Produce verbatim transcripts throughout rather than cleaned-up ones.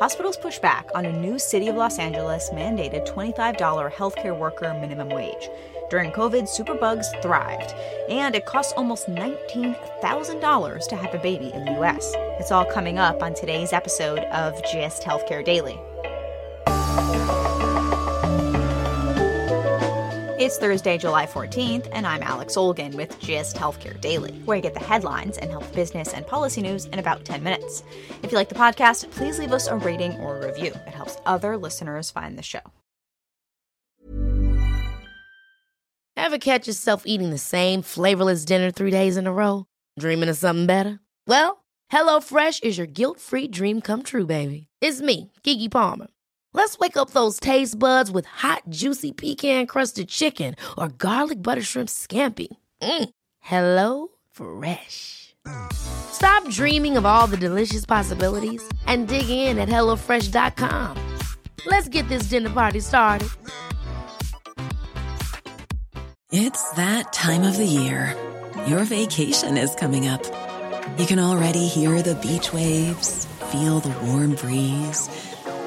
hospitals push back on a new City of Los Angeles mandated twenty-five dollars healthcare worker minimum wage. During COVID, superbugs thrived, and it costs almost nineteen thousand dollars to have a baby in the U S. It's all coming up on today's episode of GIST Healthcare Daily. It's Thursday, July fourteenth, and I'm Alex Olgin with GIST Healthcare Daily, where you get the headlines and health business and policy news in about ten minutes. If you like the podcast, please leave us a rating or a review. It helps other listeners find the show. Ever catch yourself eating the same flavorless dinner three days in a row? Dreaming of something better? Well, HelloFresh is your guilt-free dream come true, baby. It's me, Keke Palmer. Let's wake up those taste buds with hot, juicy pecan-crusted chicken or garlic butter shrimp scampi. Mm. Hello Fresh. Stop dreaming of all the delicious possibilities and dig in at HelloFresh dot com. Let's get this dinner party started. It's that time of the year. Your vacation is coming up. You can already hear the beach waves, feel the warm breeze,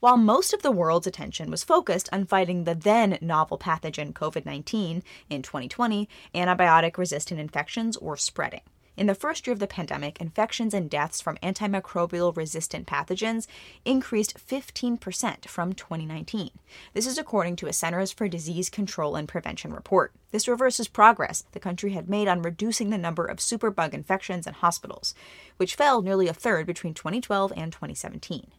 While most of the world's attention was focused on fighting the then novel pathogen COVID nineteen in twenty twenty, antibiotic-resistant infections were spreading. In the first year of the pandemic, infections and deaths from antimicrobial-resistant pathogens increased fifteen percent from twenty nineteen. This is according to a Centers for Disease Control and Prevention report. This reverses progress the country had made on reducing the number of superbug infections in hospitals, which fell nearly a third between twenty twelve and twenty seventeen.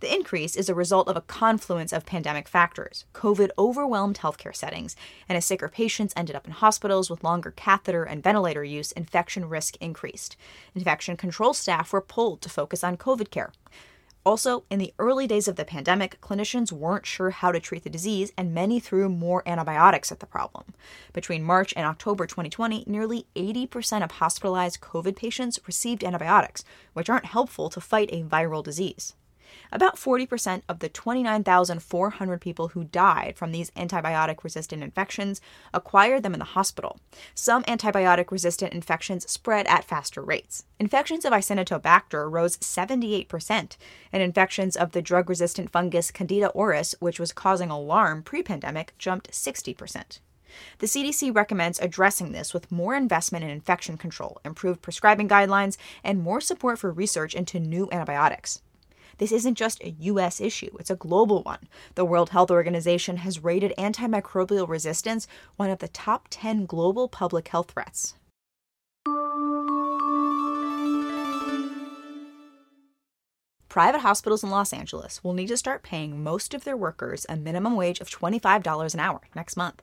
The increase is a result of a confluence of pandemic factors. COVID overwhelmed healthcare settings, and as sicker patients ended up in hospitals with longer catheter and ventilator use, infection risk increased. Infection control staff were pulled to focus on COVID care. Also, in the early days of the pandemic, clinicians weren't sure how to treat the disease, and many threw more antibiotics at the problem. Between March and October twenty twenty, nearly eighty percent of hospitalized COVID patients received antibiotics, which aren't helpful to fight a viral disease. About forty percent of the twenty-nine thousand four hundred people who died from these antibiotic-resistant infections acquired them in the hospital. Some antibiotic-resistant infections spread at faster rates. Infections of Acinetobacter rose seventy-eight percent, and infections of the drug-resistant fungus Candida auris, which was causing alarm pre-pandemic, jumped sixty percent. The C D C recommends addressing this with more investment in infection control, improved prescribing guidelines, and more support for research into new antibiotics. This isn't just a U S issue, it's a global one. The World Health Organization has rated antimicrobial resistance one of the top ten global public health threats. Private hospitals in Los Angeles will need to start paying most of their workers a minimum wage of twenty-five dollars an hour next month.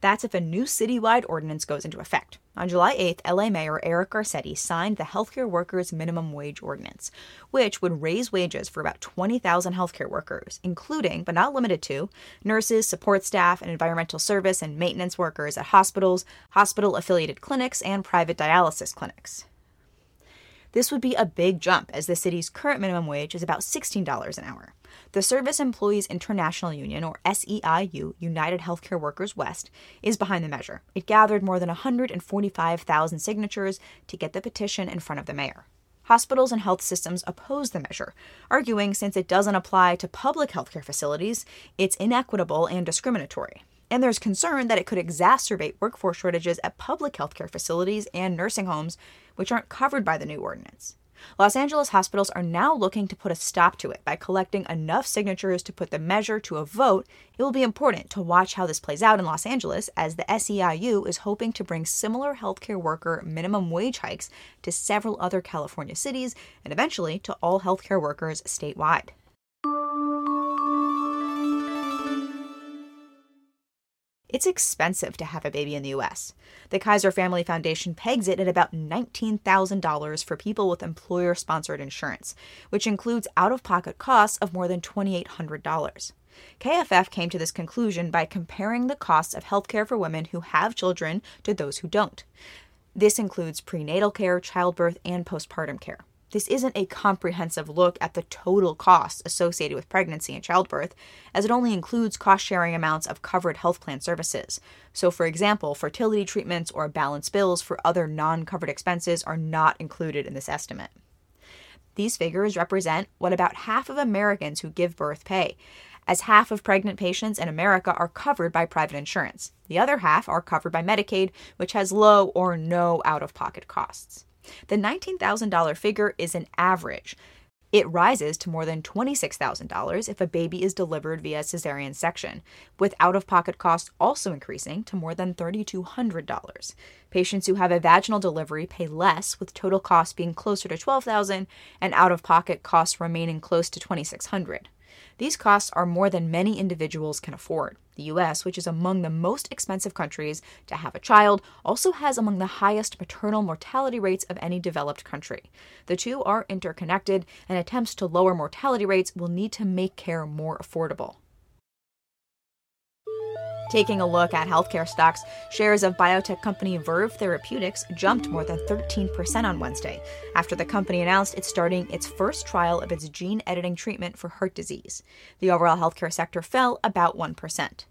That's if a new citywide ordinance goes into effect. On July eighth, L A Mayor Eric Garcetti signed the Healthcare Workers Minimum Wage Ordinance, which would raise wages for about twenty thousand healthcare workers, including, but not limited to, nurses, support staff, and environmental service and maintenance workers at hospitals, hospital-affiliated clinics, and private dialysis clinics. This would be a big jump, as the city's current minimum wage is about sixteen dollars an hour. The Service Employees International Union, or S E I U, United Healthcare Workers West, is behind the measure. It gathered more than one hundred forty-five thousand signatures to get the petition in front of the mayor. Hospitals and health systems oppose the measure, arguing since it doesn't apply to public healthcare facilities, it's inequitable and discriminatory. And there's concern that it could exacerbate workforce shortages at public healthcare facilities and nursing homes, which aren't covered by the new ordinance. Los Angeles hospitals are now looking to put a stop to it by collecting enough signatures to put the measure to a vote. It will be important to watch how this plays out in Los Angeles, as the S E I U is hoping to bring similar healthcare worker minimum wage hikes to several other California cities and eventually to all healthcare workers statewide. It's expensive to have a baby in the U S. The Kaiser Family Foundation pegs it at about nineteen thousand dollars for people with employer-sponsored insurance, which includes out-of-pocket costs of more than two thousand eight hundred dollars. K F F came to this conclusion by comparing the costs of healthcare for women who have children to those who don't. This includes prenatal care, childbirth, and postpartum care. This isn't a comprehensive look at the total costs associated with pregnancy and childbirth, as it only includes cost-sharing amounts of covered health plan services. So, for example, fertility treatments or balance bills for other non-covered expenses are not included in this estimate. These figures represent what about half of Americans who give birth pay, as half of pregnant patients in America are covered by private insurance. The other half are covered by Medicaid, which has low or no out-of-pocket costs. The nineteen thousand dollars figure is an average. It rises to more than twenty-six thousand dollars if a baby is delivered via cesarean section, with out-of-pocket costs also increasing to more than three thousand two hundred dollars. Patients who have a vaginal delivery pay less, with total costs being closer to twelve thousand dollars and out-of-pocket costs remaining close to two thousand six hundred dollars. These costs are more than many individuals can afford. The U S, which is among the most expensive countries to have a child, also has among the highest maternal mortality rates of any developed country. The two are interconnected, and attempts to lower mortality rates will need to make care more affordable. Taking a look at healthcare stocks, shares of biotech company Verve Therapeutics jumped more than thirteen percent on Wednesday after the company announced it's starting its first trial of its gene-editing treatment for heart disease. The overall healthcare sector fell about one percent.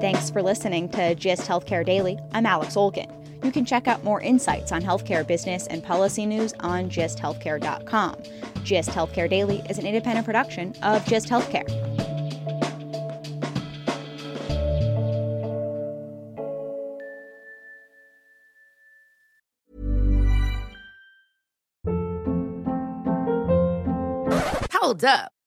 Thanks for listening to GIST Healthcare Daily. I'm Alex Olgin. You can check out more insights on healthcare business and policy news on gist healthcare dot com. GIST Healthcare Daily is an independent production of GIST Healthcare. Hold up.